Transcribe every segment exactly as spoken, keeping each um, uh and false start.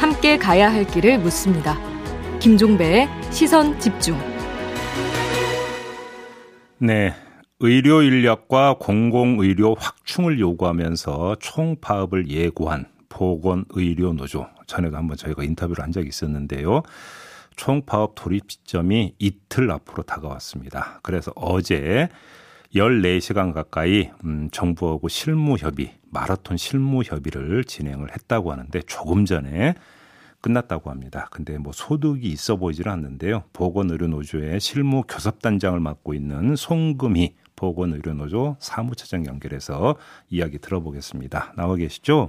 함께 가야 할 길을 묻습니다. 김종배의 시선 집중. 네, 의료 인력과 공공의료 확충을 요구하면서 총파업을 예고한 보건의료노조, 전에도 한번 저희가 인터뷰를 한 적이 있었는데요. 총파업 돌입 시점이 이틀 앞으로 다가왔습니다. 그래서 어제 열네 시간 가까이 음, 정부하고 실무협의, 마라톤 실무협의를 진행을 했다고 하는데 조금 전에 끝났다고 합니다. 근데 뭐 소득이 있어 보이지는 않는데요. 보건의료노조의 실무 교섭단장을 맡고 있는 송금희 보건의료노조 사무처장 연결해서 이야기 들어보겠습니다. 나와 계시죠?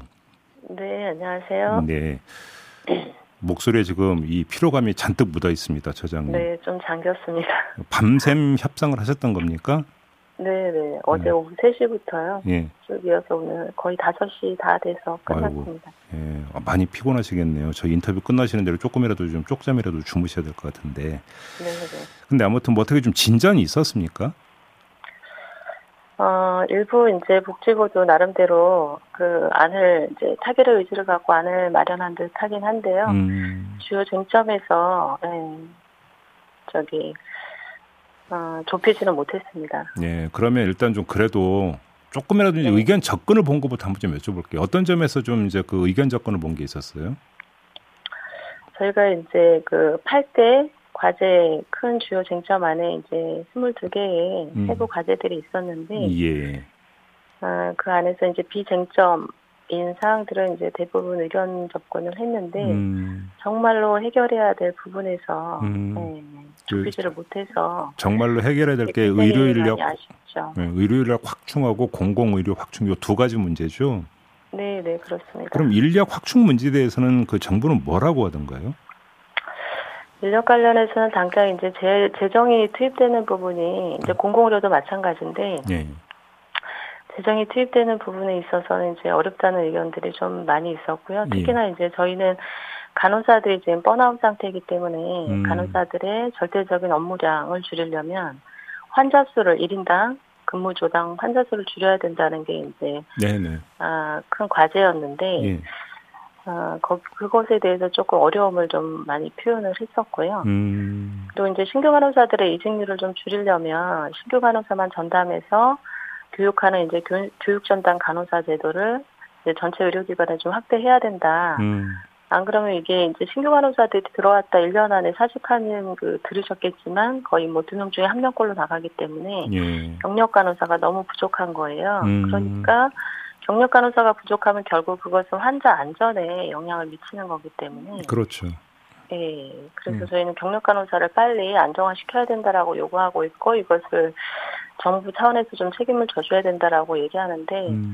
네, 안녕하세요. 네. 목소리에 지금 이 피로감이 잔뜩 묻어 있습니다, 처장님. 네, 좀 잠겼습니다. 밤샘 협상을 하셨던 겁니까? 네, 네. 어제 네. 오후 세 시부터요. 예. 쭉 이어서 오늘 거의 다섯 시 다 돼서 끝났습니다. 아이고, 예. 많이 피곤하시겠네요. 저희 인터뷰 끝나시는 대로 조금이라도 좀 쪽잠이라도 주무셔야 될 것 같은데. 네, 네. 근데 아무튼 뭐 어떻게 좀 진전이 있었습니까? 어, 일부 이제 복지부도 나름대로 그 안을 이제 타결의 의지를 갖고 안을 마련한 듯 하긴 한데요. 음. 주요 쟁점에서, 예. 저기, 어, 좁히지는 못했습니다. 예, 그러면 일단 좀 그래도 조금이라도 이제 네. 의견 접근을 본 것부터 한번 좀 여쭤볼게요. 어떤 점에서 좀 이제 그 의견 접근을 본 게 있었어요? 저희가 이제 그 팔 대 과제 큰 주요 쟁점 안에 이제 스물두 개의 음. 세부 과제들이 있었는데, 예. 어, 그 안에서 이제 비쟁점 인 사항들은 이제 대부분 의견 접근을 했는데 음. 정말로 해결해야 될 부분에서 음. 네, 좁히지를 그, 못해서 정말로 해결해야 될 게 의료 인력, 네, 의료 인력 확충하고 공공 의료 확충 요 두 가지 문제죠. 네, 네 그렇습니다. 그럼 인력 확충 문제에 대해서는 그 정부는 뭐라고 하던가요? 인력 관련해서는 당장 이제 제, 재정이 투입되는 부분이 이제 공공 의료도 마찬가지인데. 네. 재정이 투입되는 부분에 있어서는 이제 어렵다는 의견들이 좀 많이 있었고요. 특히나 예. 이제 저희는 간호사들이 지금 번아웃 상태이기 때문에 음. 간호사들의 절대적인 업무량을 줄이려면 환자 수를 일 인당 근무 조당 환자 수를 줄여야 된다는 게 이제 네네. 아, 큰 과제였는데 예. 아, 거, 그것에 대해서 조금 어려움을 좀 많이 표현을 했었고요. 음. 또 이제 신규 간호사들의 이직률을 좀 줄이려면 신규 간호사만 전담해서 교육하는 이제 교, 교육 전담 간호사 제도를 이제 전체 의료기관에 좀 확대해야 된다. 음. 안 그러면 이게 이제 신규 간호사들이 들어왔다 일 년 안에 사직하는 그 들으셨겠지만 거의 뭐 두 명 중에 한 명꼴로 나가기 때문에 예. 경력 간호사가 너무 부족한 거예요. 음. 그러니까 경력 간호사가 부족하면 결국 그것은 환자 안전에 영향을 미치는 거기 때문에 그렇죠. 예. 그래서 음. 저희는 경력 간호사를 빨리 안정화시켜야 된다라고 요구하고 있고 이것을 정부 차원에서 좀 책임을 져줘야 된다라고 얘기하는데 음.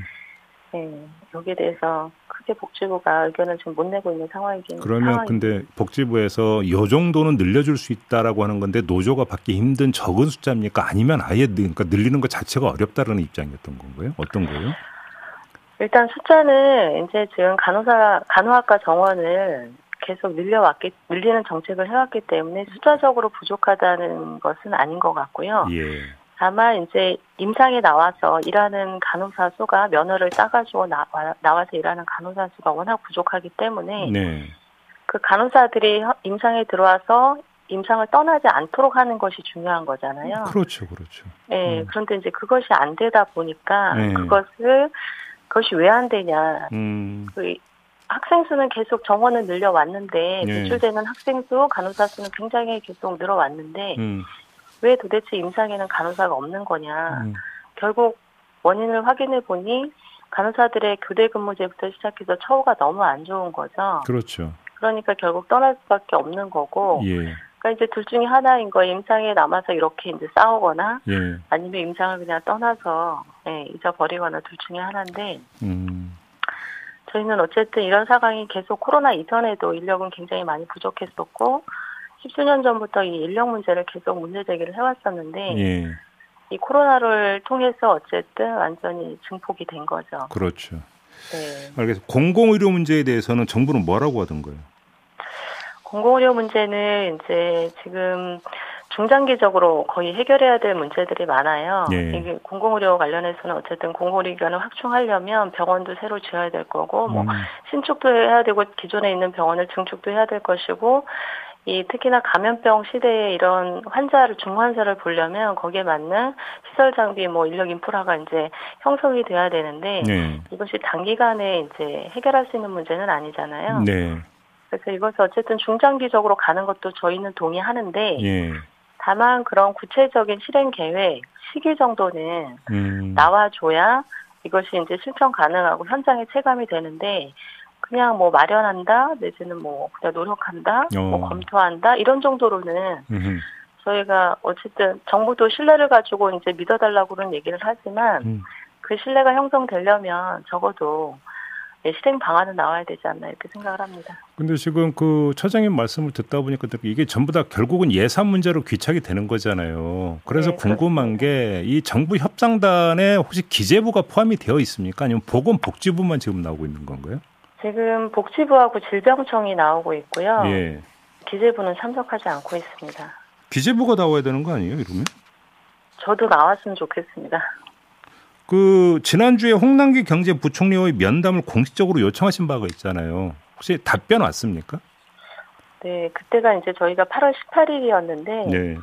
예, 여기에 대해서 크게 복지부가 의견을 지금 못 내고 있는 상황이긴 그러면 상황입니다. 근데 복지부에서 이 정도는 늘려줄 수 있다라고 하는 건데 노조가 받기 힘든 적은 숫자입니까? 아니면 아예 그러니까 늘리는 것 자체가 어렵다라는 입장이었던 건가요? 어떤 거예요? 일단 숫자는 이제 지금 간호사 간호학과 정원을 계속 늘려왔기, 늘리는 정책을 해왔기 때문에 숫자적으로 부족하다는 것은 아닌 것 같고요. 예. 다만 이제 임상에 나와서 일하는 간호사 수가 면허를 따가지고 나, 나와서 일하는 간호사 수가 워낙 부족하기 때문에 네. 그 간호사들이 임상에 들어와서 임상을 떠나지 않도록 하는 것이 중요한 거잖아요. 그렇죠, 그렇죠. 네, 음. 그런데 이제 그것이 안 되다 보니까 네. 그것을 그것이 왜 안 되냐. 음. 그, 학생 수는 계속 정원을 늘려왔는데 예. 배출되는 학생 수, 간호사 수는 굉장히 계속 늘어왔는데 음. 왜 도대체 임상에는 간호사가 없는 거냐. 음. 결국 원인을 확인해 보니 간호사들의 교대 근무제부터 시작해서 처우가 너무 안 좋은 거죠. 그렇죠. 그러니까 결국 떠날 수밖에 없는 거고 예. 그러니까 이제 둘 중에 하나인 거예요. 임상에 남아서 이렇게 이제 싸우거나 예. 아니면 임상을 그냥 떠나서 예, 잊어버리거나 둘 중에 하나인데 음. 저희는 어쨌든 이런 상황이 계속 코로나 이전에도 인력은 굉장히 많이 부족했었고 십수년 전부터 이 인력 문제를 계속 문제 제기를 해왔었는데 예. 이 코로나를 통해서 어쨌든 완전히 증폭이 된 거죠. 그렇죠. 네. 알겠습니다. 공공의료 문제에 대해서는 정부는 뭐라고 하던가요? 공공의료 문제는 이제 지금 중장기적으로 거의 해결해야 될 문제들이 많아요. 예. 이게 공공의료 관련해서는 어쨌든 공공의료기관을 확충하려면 병원도 새로 지어야 될 거고, 음. 뭐 신축도 해야 되고 기존에 있는 병원을 증축도 해야 될 것이고, 이 특히나 감염병 시대에 이런 환자를 중환자를 보려면 거기에 맞는 시설 장비, 뭐 인력 인프라가 이제 형성이 돼야 되는데 네. 이것이 단기간에 이제 해결할 수 있는 문제는 아니잖아요. 네. 그래서 이것을 어쨌든 중장기적으로 가는 것도 저희는 동의하는데 네. 다만 그런 구체적인 실행 계획, 시기 정도는 음. 나와줘야 이것이 이제 실천 가능하고 현장에 체감이 되는데. 그냥 뭐 마련한다, 내지는 뭐 그냥 노력한다, 어. 뭐 검토한다 이런 정도로는 음흠. 저희가 어쨌든 정부도 신뢰를 가지고 이제 믿어달라고 그런 얘기를 하지만 음. 그 신뢰가 형성되려면 적어도 네, 실행 방안은 나와야 되지 않나 이렇게 생각을 합니다. 그런데 지금 그 처장님 말씀을 듣다 보니까 이게 전부 다 결국은 예산 문제로 귀착이 되는 거잖아요. 그래서 네, 궁금한 게 이 정부 협상단에 혹시 기재부가 포함이 되어 있습니까? 아니면 보건복지부만 지금 나오고 있는 건가요? 지금 복지부하고 질병청이 나오고 있고요. 예. 기재부는 참석하지 않고 있습니다. 기재부가 나와야 되는 거 아니에요, 이러면? 저도 나왔으면 좋겠습니다. 그 지난주에 홍남기 경제부총리와의 면담을 공식적으로 요청하신 바가 있잖아요. 혹시 답변 왔습니까? 네, 그때가 이제 저희가 팔월 십팔일이었는데 네.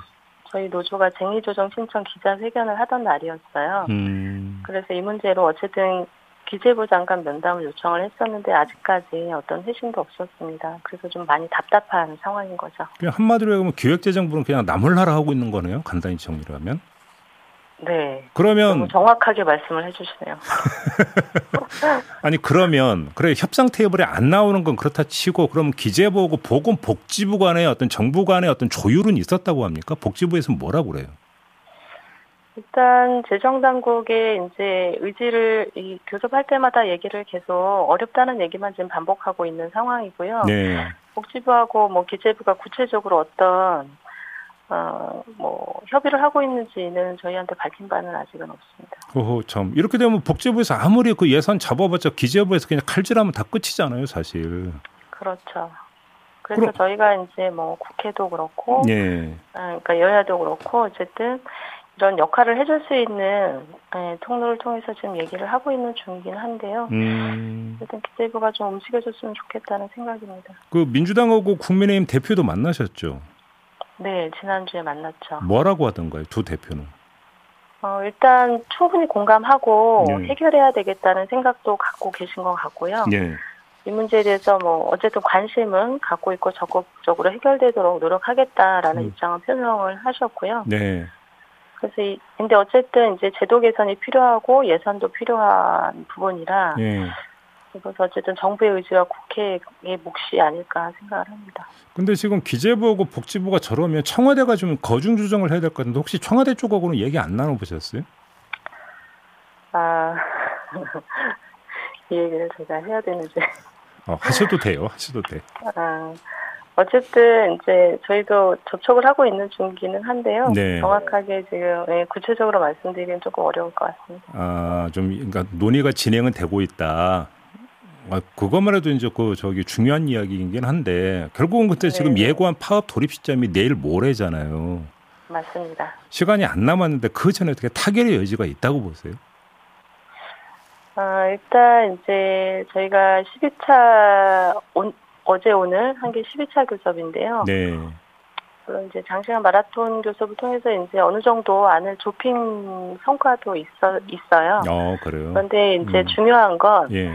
저희 노조가 쟁의조정 신청 기자회견을 하던 날이었어요. 음. 그래서 이 문제로 어쨌든 기재부 장관 면담을 요청을 했었는데 아직까지 어떤 회신도 없었습니다. 그래서 좀 많이 답답한 상황인 거죠. 그냥 한마디로 하면 기획재정부는 그냥 나몰라라 하고 있는 거네요. 간단히 정리를 하면. 네. 그러면 너무 정확하게 말씀을 해주시네요. 아니 그러면 그래 협상 테이블에 안 나오는 건 그렇다 치고 그럼 기재부하고 보건복지부 간의 어떤 정부 간의 어떤 조율은 있었다고 합니까? 복지부에서는 뭐라고 그래요? 일단 재정당국의 이제 의지를 이 교섭할 때마다 얘기를 계속 어렵다는 얘기만 지금 반복하고 있는 상황이고요. 네. 복지부하고 뭐 기재부가 구체적으로 어떤 어 뭐 협의를 하고 있는지는 저희한테 밝힌 바는 아직은 없습니다. 오호 참 이렇게 되면 복지부에서 아무리 그 예산 잡아봤자 기재부에서 그냥 칼질하면 다 끝이잖아요, 사실. 그렇죠. 그래서 그럼, 저희가 이제 뭐 국회도 그렇고, 네. 그러니까 여야도 그렇고 어쨌든. 이런 역할을 해줄 수 있는 네, 통로를 통해서 지금 얘기를 하고 있는 중이긴 한데요. 음. 일단 기재부가 좀 움직여줬으면 좋겠다는 생각입니다. 그 민주당하고 국민의힘 대표도 만나셨죠? 네, 지난주에 만났죠. 뭐라고 하던가요, 두 대표는? 어, 일단 충분히 공감하고 네. 해결해야 되겠다는 생각도 갖고 계신 것 같고요. 네. 이 문제에 대해서 뭐 어쨌든 관심은 갖고 있고 적극적으로 해결되도록 노력하겠다라는 음. 입장을 표명을 하셨고요. 네. 그래서 이, 근데 어쨌든 이제 제도 개선이 필요하고 예산도 필요한 부분이라 예. 이것은 어쨌든 정부의 의지와 국회의 몫이 아닐까 생각을 합니다. 근데 지금 기재부하고 복지부가 저러면 청와대가 좀 거중 조정을 해야 될 것 같은데 혹시 청와대 쪽하고는 얘기 안 나눠보셨어요? 아, 이 얘기를 제가 해야 되는지. 어, 하셔도 돼요. 하셔도 돼. 아. 어쨌든 이제 저희도 접촉을 하고 있는 중기는 한데요. 네. 정확하게 지금 구체적으로 말씀드리기는 조금 어려울 것 같습니다. 아, 좀 그러니까 논의가 진행은 되고 있다. 아, 그것만 해도 이제 그 저기 중요한 이야기이긴 한데 결국은 그때 네. 지금 예고한 파업 돌입 시점이 내일 모레잖아요. 맞습니다. 시간이 안 남았는데 그 전에 어떻게 타결의 여지가 있다고 보세요? 아, 일단 이제 저희가 십이 차 온 어제 오늘 한 게 십이 차 교섭인데요. 네. 물론 이제 장시간 마라톤 교섭을 통해서 이제 어느 정도 안을 좁힌 성과도 있어 있어요. 어, 그래요. 그런데 이제 음. 중요한 건 예.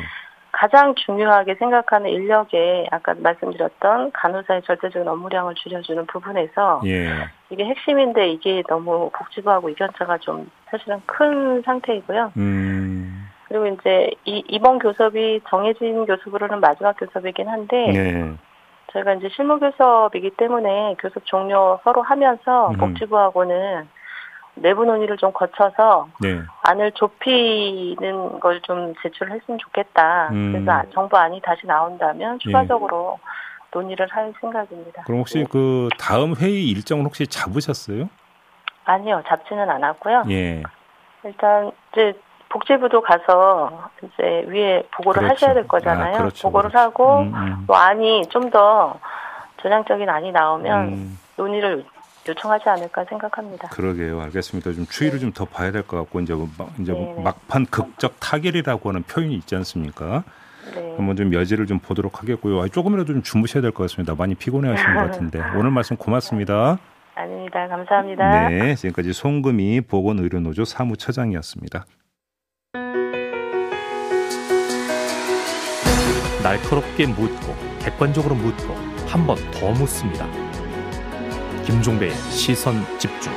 가장 중요하게 생각하는 인력에 아까 말씀드렸던 간호사의 절대적인 업무량을 줄여주는 부분에서 예. 이게 핵심인데 이게 너무 복지부하고 이견차가 좀 사실은 큰 상태이고요. 음. 그리고 이제 이, 이번 교섭이 정해진 교섭으로는 마지막 교섭이긴 한데 네. 저희가 이제 실무 교섭이기 때문에 교섭 종료 서로 하면서 음. 복지부하고는 내부 논의를 좀 거쳐서 네. 안을 좁히는 걸 좀 제출했으면 좋겠다. 음. 그래서 정부 안이 다시 나온다면 추가적으로 네. 논의를 할 생각입니다. 그럼 혹시 네. 그 다음 회의 일정을 혹시 잡으셨어요? 아니요, 잡지는 않았고요. 예. 일단 이제 복지부도 가서 이제 위에 보고를 그렇죠. 하셔야 될 거잖아요. 아, 그렇죠. 보고를 하고 음, 음. 뭐 안이 좀 더 전향적인 안이 나오면 음. 논의를 요청하지 않을까 생각합니다. 그러게요. 알겠습니다. 좀 추이를 네. 좀 더 봐야 될 것 같고 이제 막, 이제 네네. 막판 극적 타결이라고 하는 표현이 있지 않습니까? 네. 한번 좀 여지를 좀 보도록 하겠고요. 조금이라도 좀 주무셔야 될 것 같습니다. 많이 피곤해하시는 것 같은데 오늘 말씀 고맙습니다. 아닙니다. 감사합니다. 네, 지금까지 송금희 보건의료노조 사무처장이었습니다. 날카롭게 묻고 객관적으로 묻고 한 번 더 묻습니다. 김종배의 시선 집중.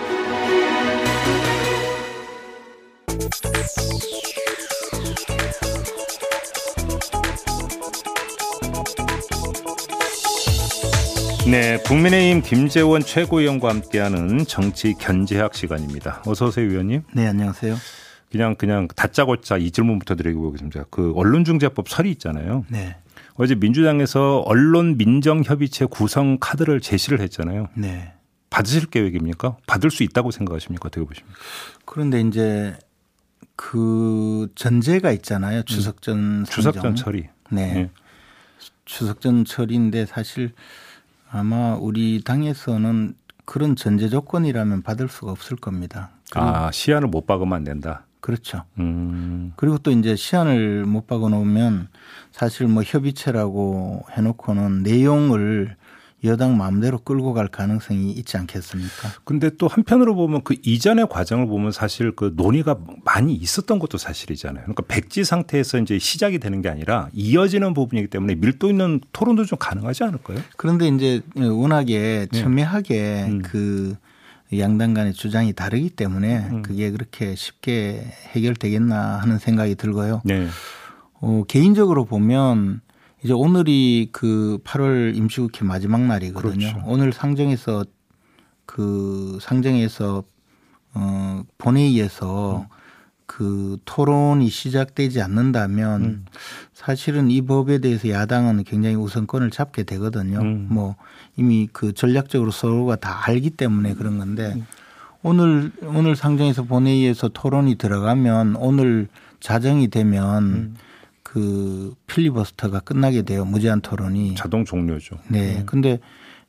네, 국민의힘 김재원 최고위원과 함께하는 정치 견제학 시간입니다. 어서 오세요, 위원님. 네, 안녕하세요. 그냥 그냥 다짜고짜 이 질문부터 드리고 오겠습니다. 그 언론중재법 설이 있잖아요. 네. 어제 민주당에서 언론 민정협의체 구성 카드를 제시를 했잖아요. 네. 받으실 계획입니까? 받을 수 있다고 생각하십니까? 어떻게 보십니까? 그런데 이제 그 전제가 있잖아요. 추석 전 음. 추석 전 처리. 네. 네. 추석 전 처리인데 사실 아마 우리 당에서는 그런 전제 조건이라면 받을 수가 없을 겁니다. 아, 시한을 못 박으면 안 된다. 그렇죠. 음. 그리고 또 이제 시한을 못 박아놓으면 사실 뭐 협의체라고 해놓고는 내용을 여당 마음대로 끌고 갈 가능성이 있지 않겠습니까? 근데 또 한편으로 보면 그 이전의 과정을 보면 사실 그 논의가 많이 있었던 것도 사실이잖아요. 그러니까 백지 상태에서 이제 시작이 되는 게 아니라 이어지는 부분이기 때문에 밀도 있는 토론도 좀 가능하지 않을까요? 그런데 이제 워낙에 첨예하게 네. 음. 그 양당 간의 주장이 다르기 때문에 음. 그게 그렇게 쉽게 해결되겠나 하는 생각이 들고요. 네. 어, 개인적으로 보면 이제 오늘이 그 팔월 임시국회 마지막 날이거든요. 그렇죠. 오늘 상정에서 그 상정에서 어, 본회의에서 음. 그 토론이 시작되지 않는다면 음. 사실은 이 법에 대해서 야당은 굉장히 우선권을 잡게 되거든요. 음. 뭐 이미 그 전략적으로 서로가 다 알기 때문에 그런 건데 음. 오늘 오늘 상정에서 본회의에서 토론이 들어가면 오늘 자정이 되면 음. 그 필리버스터가 끝나게 돼요. 무제한 토론이 자동 종료죠. 네, 음. 근데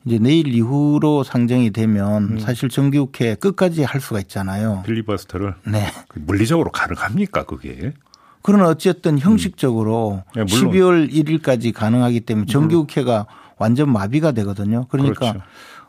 이제 내일 이후로 상정이 되면 음. 사실 정기국회 끝까지 할 수가 있잖아요. 필리버스터를? 네. 물리적으로 가능합니까 그게? 그러나 어쨌든 형식적으로 음. 네, 십이월 일일까지 가능하기 때문에 정기국회가 완전 마비가 되거든요. 그러니까 그렇죠.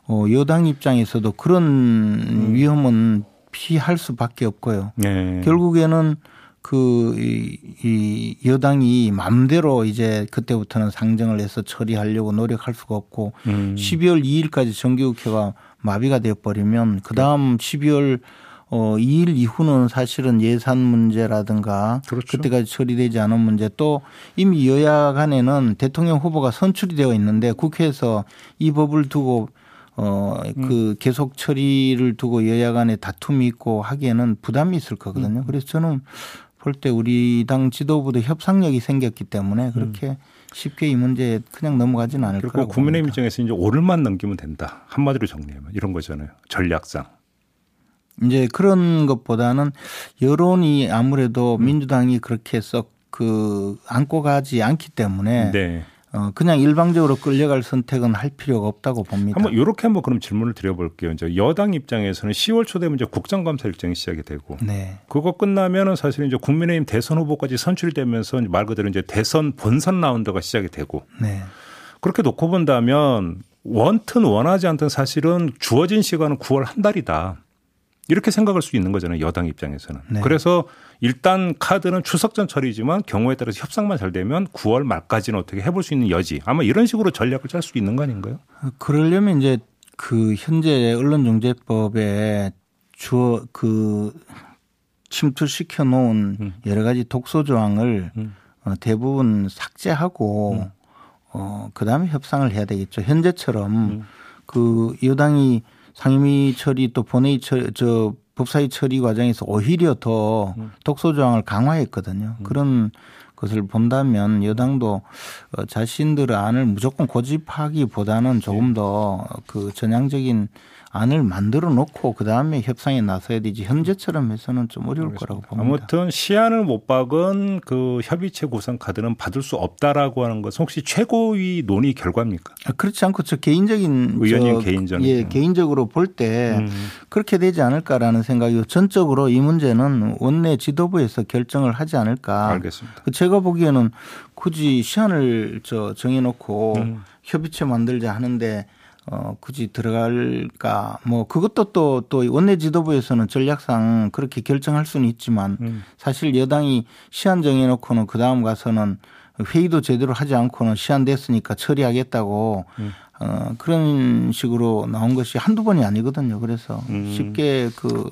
어, 여당 입장에서도 그런 음. 위험은 피할 수밖에 없고요. 네. 결국에는 그 이, 이 여당이 마음대로 이제 그때부터는 상정을 해서 처리하려고 노력할 수가 없고 음. 십이월 이일까지 정기국회가 마비가 되어버리면 그다음 십이월 어, 이일 이후는 사실은 예산 문제라든가 그렇죠. 그때까지 처리되지 않은 문제 또 이미 여야 간에는 대통령 후보가 선출이 되어 있는데 국회에서 이 법을 두고 어, 그 음. 계속 처리를 두고 여야 간에 다툼이 있고 하기에는 부담이 있을 거거든요. 음. 그래서 저는 볼 때 우리 당 지도부도 협상력이 생겼기 때문에 그렇게 음. 쉽게 이 문제에 그냥 넘어가지는 않을 거라고 그리고 국민의힘 봅니다. 입장에서 이제 오늘만 넘기면 된다. 한마디로 정리하면 이런 거잖아요. 전략상. 이제 그런 것보다는 여론이 아무래도 음. 민주당이 그렇게 썩 그 안고 가지 않기 때문에 네. 어 그냥 일방적으로 끌려갈 선택은 할 필요가 없다고 봅니다. 한번 이렇게 한번 그럼 질문을 드려볼게요. 이제 여당 입장에서는 시월 초 되면 이제 국정감사 일정이 시작이 되고, 네. 그거 끝나면은 사실 이제 국민의힘 대선 후보까지 선출이 되면서 말 그대로 이제 대선 본선 라운드가 시작이 되고, 네. 그렇게 놓고 본다면 원튼 원하지 않든 사실은 주어진 시간은 구월 한 달이다. 이렇게 생각할 수 있는 거잖아요. 여당 입장에서는. 네. 그래서 일단 카드는 추석 전 처리지만 경우에 따라서 협상만 잘 되면 구월 말까지는 어떻게 해볼 수 있는 여지. 아마 이런 식으로 전략을 짤 수 있는 거 아닌가요? 그러려면 이제 그 현재 언론중재법에 주어 그 침투시켜 놓은 음. 여러 가지 독소 조항을 음. 어, 대부분 삭제하고 음. 어, 그다음에 협상을 해야 되겠죠. 현재처럼 음. 그 여당이 상임위 처리 또 본회의 처리 저 법사위 처리 과정에서 오히려 더 음. 독소 조항을 강화했거든요. 음. 그런 것을 본다면 여당도 자신들의 안을 무조건 고집하기보다는 조금 더 그 전향적인 안을 만들어 놓고 그다음에 협상에 나서야 되지 현재처럼 해서는 좀 어려울 알겠습니다. 거라고 봅니다. 아무튼 시한을 못 박은 그 협의체 구성 카드는 받을 수 없다라고 하는 것은 혹시 최고위 논의 결과입니까? 아, 그렇지 않고 저 개인적인 의원님 개인적 예 개인적으로 볼 때 음. 그렇게 되지 않을까라는 생각이고 전적으로 이 문제는 원내 지도부에서 결정을 하지 않을까. 알겠습니다. 제가 보기에는 굳이 시한을 저 정해놓고 음. 협의체 만들자 하는데 어, 굳이 들어갈까. 뭐 그것도 또, 또 원내 지도부에서는 전략상 그렇게 결정할 수는 있지만 음. 사실 여당이 시한 정해놓고는 그 다음 가서는 회의도 제대로 하지 않고는 시한 됐으니까 처리하겠다고 음. 어, 그런 식으로 나온 것이 한두 번이 아니거든요. 그래서 음. 쉽게 그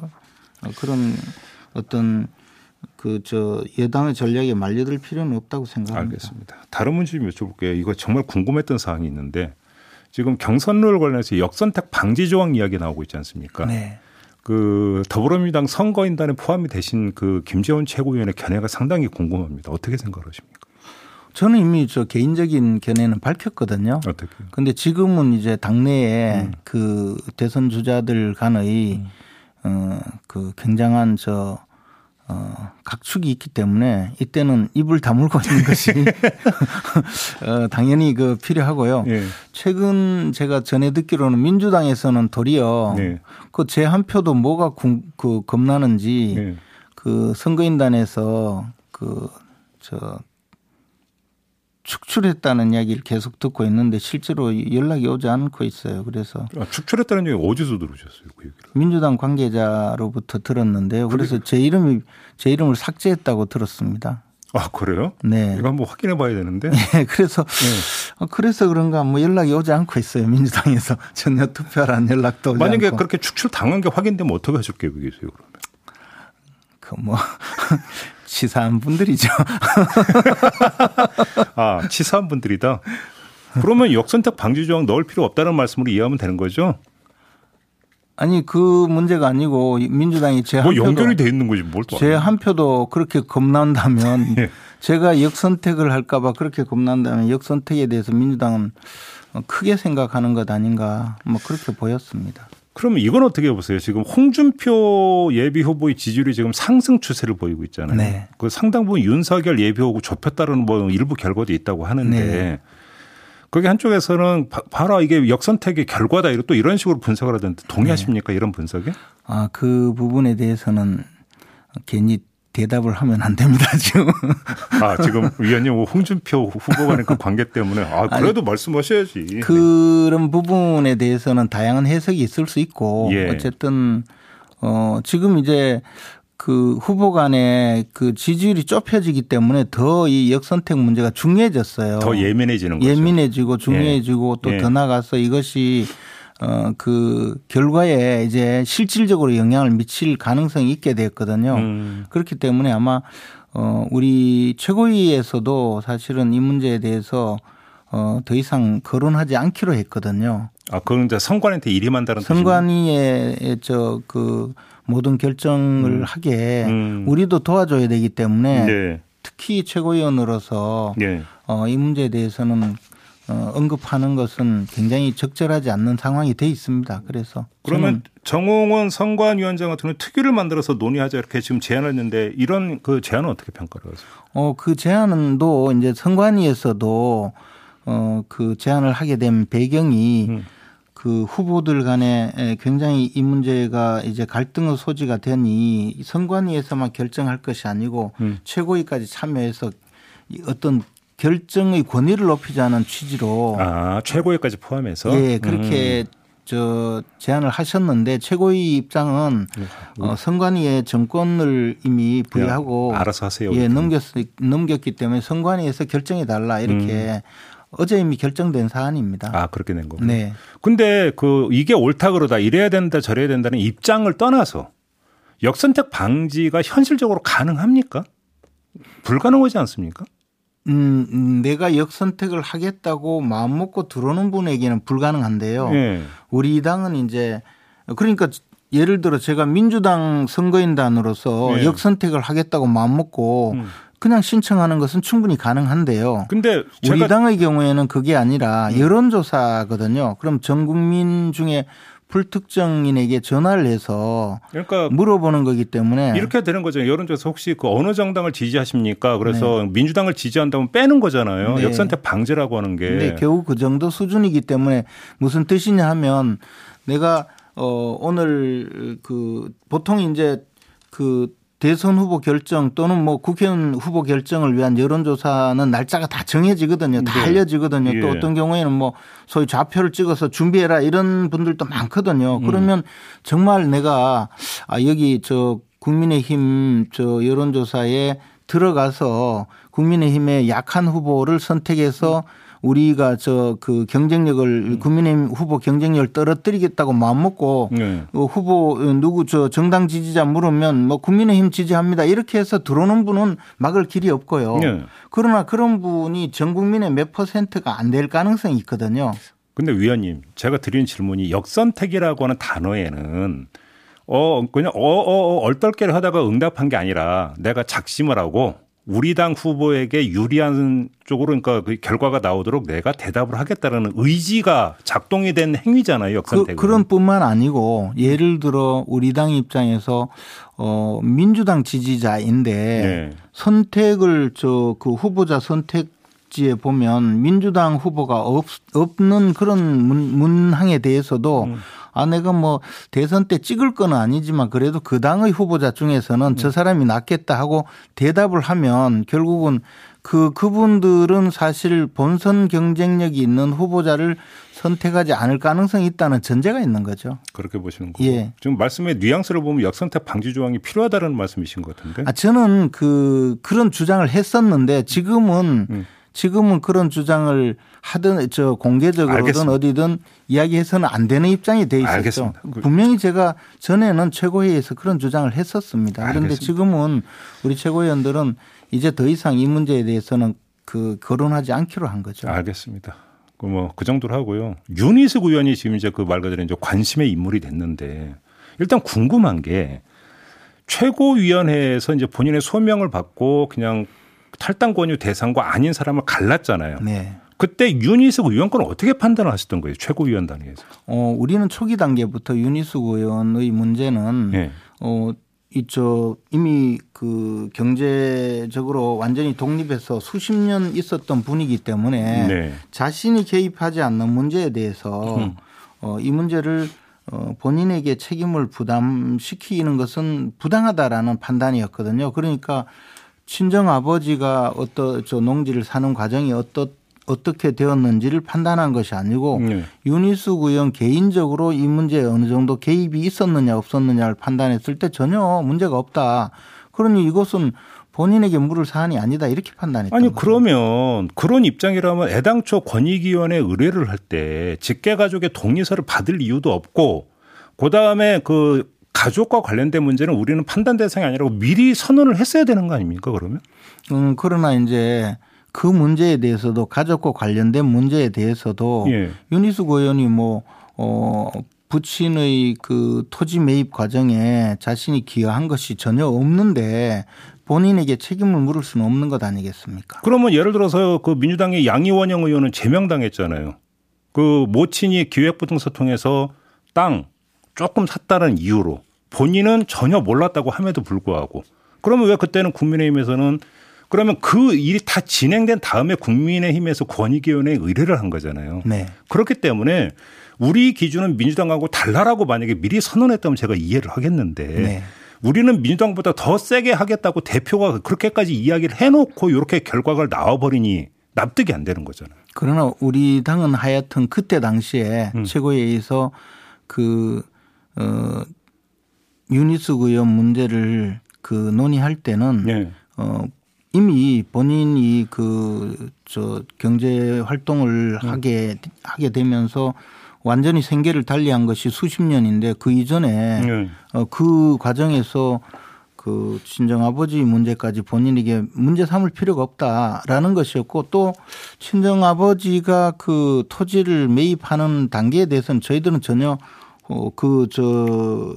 그런 어떤 그 저 여당의 전략에 말려들 필요는 없다고 생각합니다. 알겠습니다. 다른 문제 좀 여쭤볼게요. 이거 정말 궁금했던 사항이 있는데 지금 경선룰 관련해서 역선택 방지 조항 이야기 나오고 있지 않습니까? 네. 그 더불어민주당 선거인단에 포함이 되신 그 김재원 최고위원의 견해가 상당히 궁금합니다. 어떻게 생각하십니까? 저는 이미 저 개인적인 견해는 밝혔거든요. 어떻게? 근데 지금은 이제 당내에 음. 그 대선 주자들 간의 음. 어, 그 굉장한 저 어, 각축이 있기 때문에 이때는 입을 다물고 있는 것이 어, 당연히 그 필요하고요. 네. 최근 제가 전해 듣기로는 민주당에서는 도리어 네. 그 제 한 표도 뭐가 궁, 그 겁나는지 네. 그 선거인단에서 그 저 축출했다는 이야기를 계속 듣고 있는데 실제로 연락이 오지 않고 있어요. 그래서 아, 축출했다는 얘기 어디서 들으셨어요? 그 얘기를. 민주당 관계자로부터 들었는데요. 그래서 그게... 제 이름이 제 이름을 삭제했다고 들었습니다. 아 그래요? 네. 이거 한번 확인해봐야 되는데. 네, 그래서 네. 그래서 그런가 뭐 연락이 오지 않고 있어요. 민주당에서 전혀 투표란 연락도 오지 만약에 않고. 그렇게 축출 당한 게 확인되면 어떻게 하실 계획이세요? 그러면 그 뭐. 치사한 분들이죠. 아, 치사한 분들이다. 그러면 역선택 방지 조항 넣을 필요 없다는 말씀으로 이해하면 되는 거죠? 아니 그 문제가 아니고 민주당이 제 한 뭐 표도 연결이 돼 있는 거지 뭘 또 제 한 표도 그렇게 겁난다면 예. 제가 역선택을 할까봐 그렇게 겁난다면 역선택에 대해서 민주당은 크게 생각하는 것 아닌가 뭐 그렇게 보였습니다. 그러면 이건 어떻게 보세요? 지금 홍준표 예비 후보의 지지율이 지금 상승 추세를 보이고 있잖아요. 네. 그 상당 부분 윤석열 예비 후보 좁혔다는 뭐 일부 결과도 있다고 하는데 네. 그게 한쪽에서는 바로 이게 역선택의 결과다 이런 또 이런 식으로 분석을 하던데 동의하십니까? 네. 이런 분석에? 아, 그 부분에 대해서는 괜히 대답을 하면 안 됩니다 지금. 아 지금 위원님 홍준표 후보간의 그 관계 때문에 아 그래도 아니, 말씀하셔야지. 그런 부분에 대해서는 다양한 해석이 있을 수 있고 예. 어쨌든 어 지금 이제 그 후보간의 그 지지율이 좁혀지기 때문에 더 이 역선택 문제가 중요해졌어요. 더 예민해지는 거죠. 예민해지고 중요해지고 예. 또 더 예. 나가서 이것이 어, 그 결과에 이제 실질적으로 영향을 미칠 가능성이 있게 됐거든요. 음. 그렇기 때문에 아마 어, 우리 최고위에서도 사실은 이 문제에 대해서 어, 더 이상 거론하지 않기로 했거든요. 아, 그건 이제 선관위한테 일임한다는 뜻이죠. 선관위의 저 그 모든 결정을 음. 하게 음. 우리도 도와줘야 되기 때문에 네. 특히 최고위원으로서 네. 어, 이 문제에 대해서는 어, 언급하는 것은 굉장히 적절하지 않는 상황이 돼 있습니다. 그래서 그러면 정홍원 선관위원장 같은 경우는 특위를 만들어서 논의하자 이렇게 지금 제안했는데 이런 그 제안은 어떻게 평가를 하세요? 어, 그 제안은도 이제 선관위에서도 어, 그 제안을 하게 된 배경이 음. 그 후보들 간에 굉장히 이 문제가 이제 갈등의 소지가 되니 선관위에서만 결정할 것이 아니고 음. 최고위까지 참여해서 어떤 결정의 권위를 높이자는 취지로 아 최고위까지 포함해서 예 그렇게 음. 저 제안을 하셨는데 최고위 입장은 음. 어, 선관위의 정권을 이미 부여하고 네, 알아서 하세요. 예 넘겼 넘겼기 때문에 선관위에서 결정해 달라 이렇게. 음. 어제 이미 결정된 사안입니다. 아 그렇게 된 거군요. 네. 근데 그 이게 옳다 그러다 이래야 된다 저래야 된다는 입장을 떠나서 역선택 방지가 현실적으로 가능합니까? 불가능하지 않습니까? 음, 내가 역선택을 하겠다고 마음먹고 들어오는 분에게는 불가능한데요. 네. 우리 당은 이제 그러니까 예를 들어 제가 민주당 선거인단으로서 네. 역선택을 하겠다고 마음먹고 음. 그냥 신청하는 것은 충분히 가능한데요. 근데 우리 당의 경우에는 그게 아니라 여론조사거든요. 그럼 전 국민 중에 불특정인에게 전화를 해서 그러니까 물어보는 거기 때문에 이렇게 되는 거죠. 여론조사 혹시 그 어느 정당을 지지하십니까? 그래서 네. 민주당을 지지한다면 빼는 거잖아요. 네. 역선택 방지라고 하는 게. 근데 겨우 그 정도 수준이기 때문에 무슨 뜻이냐 하면 내가 어 오늘 그 보통 이제 그 대선 후보 결정 또는 뭐 국회의원 후보 결정을 위한 여론조사는 날짜가 다 정해지거든요. 다 네. 알려지거든요. 예. 또 어떤 경우에는 뭐 소위 좌표를 찍어서 준비해라 이런 분들도 많거든요. 그러면 음. 정말 내가 아 여기 저 국민의힘 저 여론조사에 들어가서 국민의힘의 약한 후보를 선택해서 음. 우리가 저 그 경쟁력을 국민의힘 후보 경쟁력을 떨어뜨리겠다고 마음먹고 네. 후보 누구 저 정당 지지자 물으면 뭐 국민의힘 지지합니다 이렇게 해서 들어오는 분은 막을 길이 없고요. 네. 그러나 그런 분이 전 국민의 몇 퍼센트가 안 될 가능성이 있거든요. 근데 위원님 제가 드린 질문이 역선택이라고 하는 단어에는 어 그냥 어어 얼떨결에 하다가 응답한 게 아니라 내가 작심을 하고 우리 당 후보에게 유리한 쪽으로 그러니까 그 결과가 나오도록 내가 대답을 하겠다라는 의지가 작동이 된 행위잖아요. 역선택은. 그, 그런 뿐만 아니고 예를 들어 우리 당 입장에서 어, 민주당 지지자인데 네. 선택을 저 그 후보자 선택지에 보면 민주당 후보가 없, 없는 그런 문, 문항에 대해서도 음. 아, 내가 뭐 대선 때 찍을 건 아니지만 그래도 그 당의 후보자 중에서는 음. 저 사람이 낫겠다 하고 대답을 하면 결국은 그, 그분들은 사실 본선 경쟁력이 있는 후보자를 선택하지 않을 가능성이 있다는 전제가 있는 거죠. 그렇게 보시는 거고. 예. 지금 말씀의 뉘앙스를 보면 역선택 방지 조항이 필요하다는 말씀이신 것 같은데. 아, 저는 그, 그런 주장을 했었는데 지금은 음. 지금은 그런 주장을 하든 저 공개적으로든 알겠습니다. 어디든 이야기해서는 안 되는 입장이 돼 있었죠. 알겠습니다. 분명히 제가 전에는 최고회의에서 그런 주장을 했었습니다. 그런데 알겠습니다. 지금은 우리 최고위원들은 이제 더 이상 이 문제에 대해서는 그 거론하지 않기로 한 거죠. 알겠습니다. 그 뭐 그 정도로 하고요. 윤희숙 의원이 지금 이제 그 말 그대로 이제 관심의 인물이 됐는데 일단 궁금한 게 최고위원회에서 이제 본인의 소명을 받고 그냥 탈당 권유 대상과 아닌 사람을 갈랐잖아요. 네. 그때 윤희숙 의원권을 어떻게 판단하셨던 거예요? 최고위원 단위에서. 어, 우리는 초기 단계부터 윤희숙 의원의 문제는 네. 어, 이쪽 이미 그 경제적으로 완전히 독립해서 수십 년 있었던 분이기 때문에 네. 자신이 개입하지 않는 문제에 대해서 음. 어, 이 문제를 어, 본인에게 책임을 부담시키는 것은 부당하다라는 판단이었거든요. 그러니까 친정아버지가 어떤 저 농지를 사는 과정이 어떠, 어떻게 되었는지를 판단한 것이 아니고 네. 윤희숙 의원 개인적으로 이 문제에 어느 정도 개입이 있었느냐 없었느냐를 판단했을 때 전혀 문제가 없다. 그러니 이것은 본인에게 물을 사안이 아니다 이렇게 판단했던 아니 거죠. 그러면 그런 입장이라면 애당초 권익위원회 의뢰를 할 때 직계가족의 동의서를 받을 이유도 없고 그다음에 그 가족과 관련된 문제는 우리는 판단 대상이 아니라고 미리 선언을 했어야 되는 거 아닙니까 그러면? 음, 그러나 이제 그 문제에 대해서도 가족과 관련된 문제에 대해서도 예. 윤희숙 의원이 뭐 어, 부친의 그 토지 매입 과정에 자신이 기여한 것이 전혀 없는데 본인에게 책임을 물을 수는 없는 것 아니겠습니까? 그러면 예를 들어서 그 민주당의 양이원영 의원은 제명당했잖아요. 그 모친이 기획부동산 통해서 땅 조금 샀다는 이유로 본인은 전혀 몰랐다고 함에도 불구하고 그러면 왜 그때는 국민의힘에서는 그러면 그 일이 다 진행된 다음에 국민의힘에서 권익위원회에 의뢰를 한 거잖아요. 네. 그렇기 때문에 우리 기준은 민주당하고 달라라고 만약에 미리 선언했다면 제가 이해를 하겠는데 네. 우리는 민주당보다 더 세게 하겠다고 대표가 그렇게까지 이야기를 해놓고 이렇게 결과가 나와버리니 납득이 안 되는 거잖아요. 그러나 우리 당은 하여튼 그때 당시에 음. 최고회의에서 그 어, 윤희숙 의원 문제를 그 논의할 때는 네. 어, 이미 본인이 그 저 경제 활동을 음. 하게 하게 되면서 완전히 생계를 달리한 것이 수십 년인데 그 이전에 네. 어, 그 과정에서 그 친정아버지 문제까지 본인에게 문제 삼을 필요가 없다라는 것이었고 또 친정아버지가 그 토지를 매입하는 단계에 대해서는 저희들은 전혀 어, 그, 저,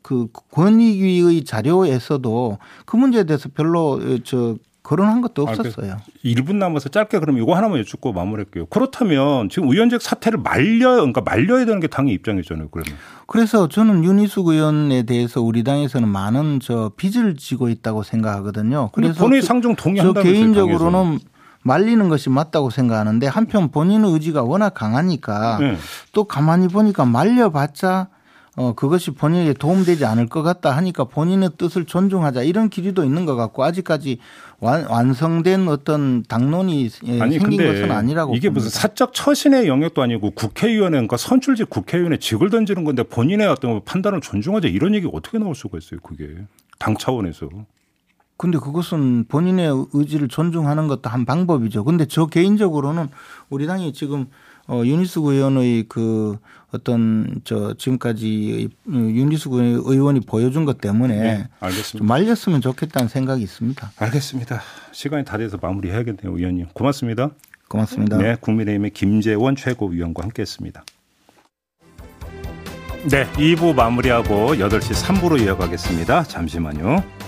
그 권익위의 자료에서도 그 문제에 대해서 별로 저 거론한 것도 없었어요. 아, 일 분 남아서 짧게 그럼 이거 하나만 여쭙고 마무리할게요. 그렇다면 지금 의원직 사태를 말려, 그러니까 말려야 되는 게 당의 입장이잖아요. 그러면. 그래서 저는 윤희숙 의원에 대해서 우리 당에서는 많은 저 빚을 지고 있다고 생각하거든요. 그래서 본회의 상정 동의한다면서요. 저 개인적으로는 당에서는. 말리는 것이 맞다고 생각하는데 한편 본인의 의지가 워낙 강하니까 네. 또 가만히 보니까 말려봤자 어, 그것이 본인에게 도움되지 않을 것 같다 하니까 본인의 뜻을 존중하자 이런 길이도 있는 것 같고 아직까지 완, 완성된 어떤 당론이 아니, 생긴 것은 아니라고 이게 봅니다. 무슨 사적 처신의 영역도 아니고 국회의원의 그러니까 선출직 국회의원의 직을 던지는 건데 본인의 어떤 판단을 존중하자 이런 얘기가 어떻게 나올 수가 있어요 그게 당 차원에서. 근데 그것은 본인의 의지를 존중하는 것도 한 방법이죠. 근데 저 개인적으로는 우리 당이 지금 어, 윤희숙 의원의 그 어떤 저 지금까지 윤희숙 의원이 보여준 것 때문에 네, 알겠습니다. 좀 말렸으면 좋겠다는 생각이 있습니다. 알겠습니다. 시간이 다 돼서 마무리해야겠네요. 의원님. 고맙습니다. 고맙습니다. 네, 국민의힘의 김재원 최고위원과 함께했습니다. 네, 이 부 마무리하고 여덟 시 삼 부로 이어가겠습니다. 잠시만요.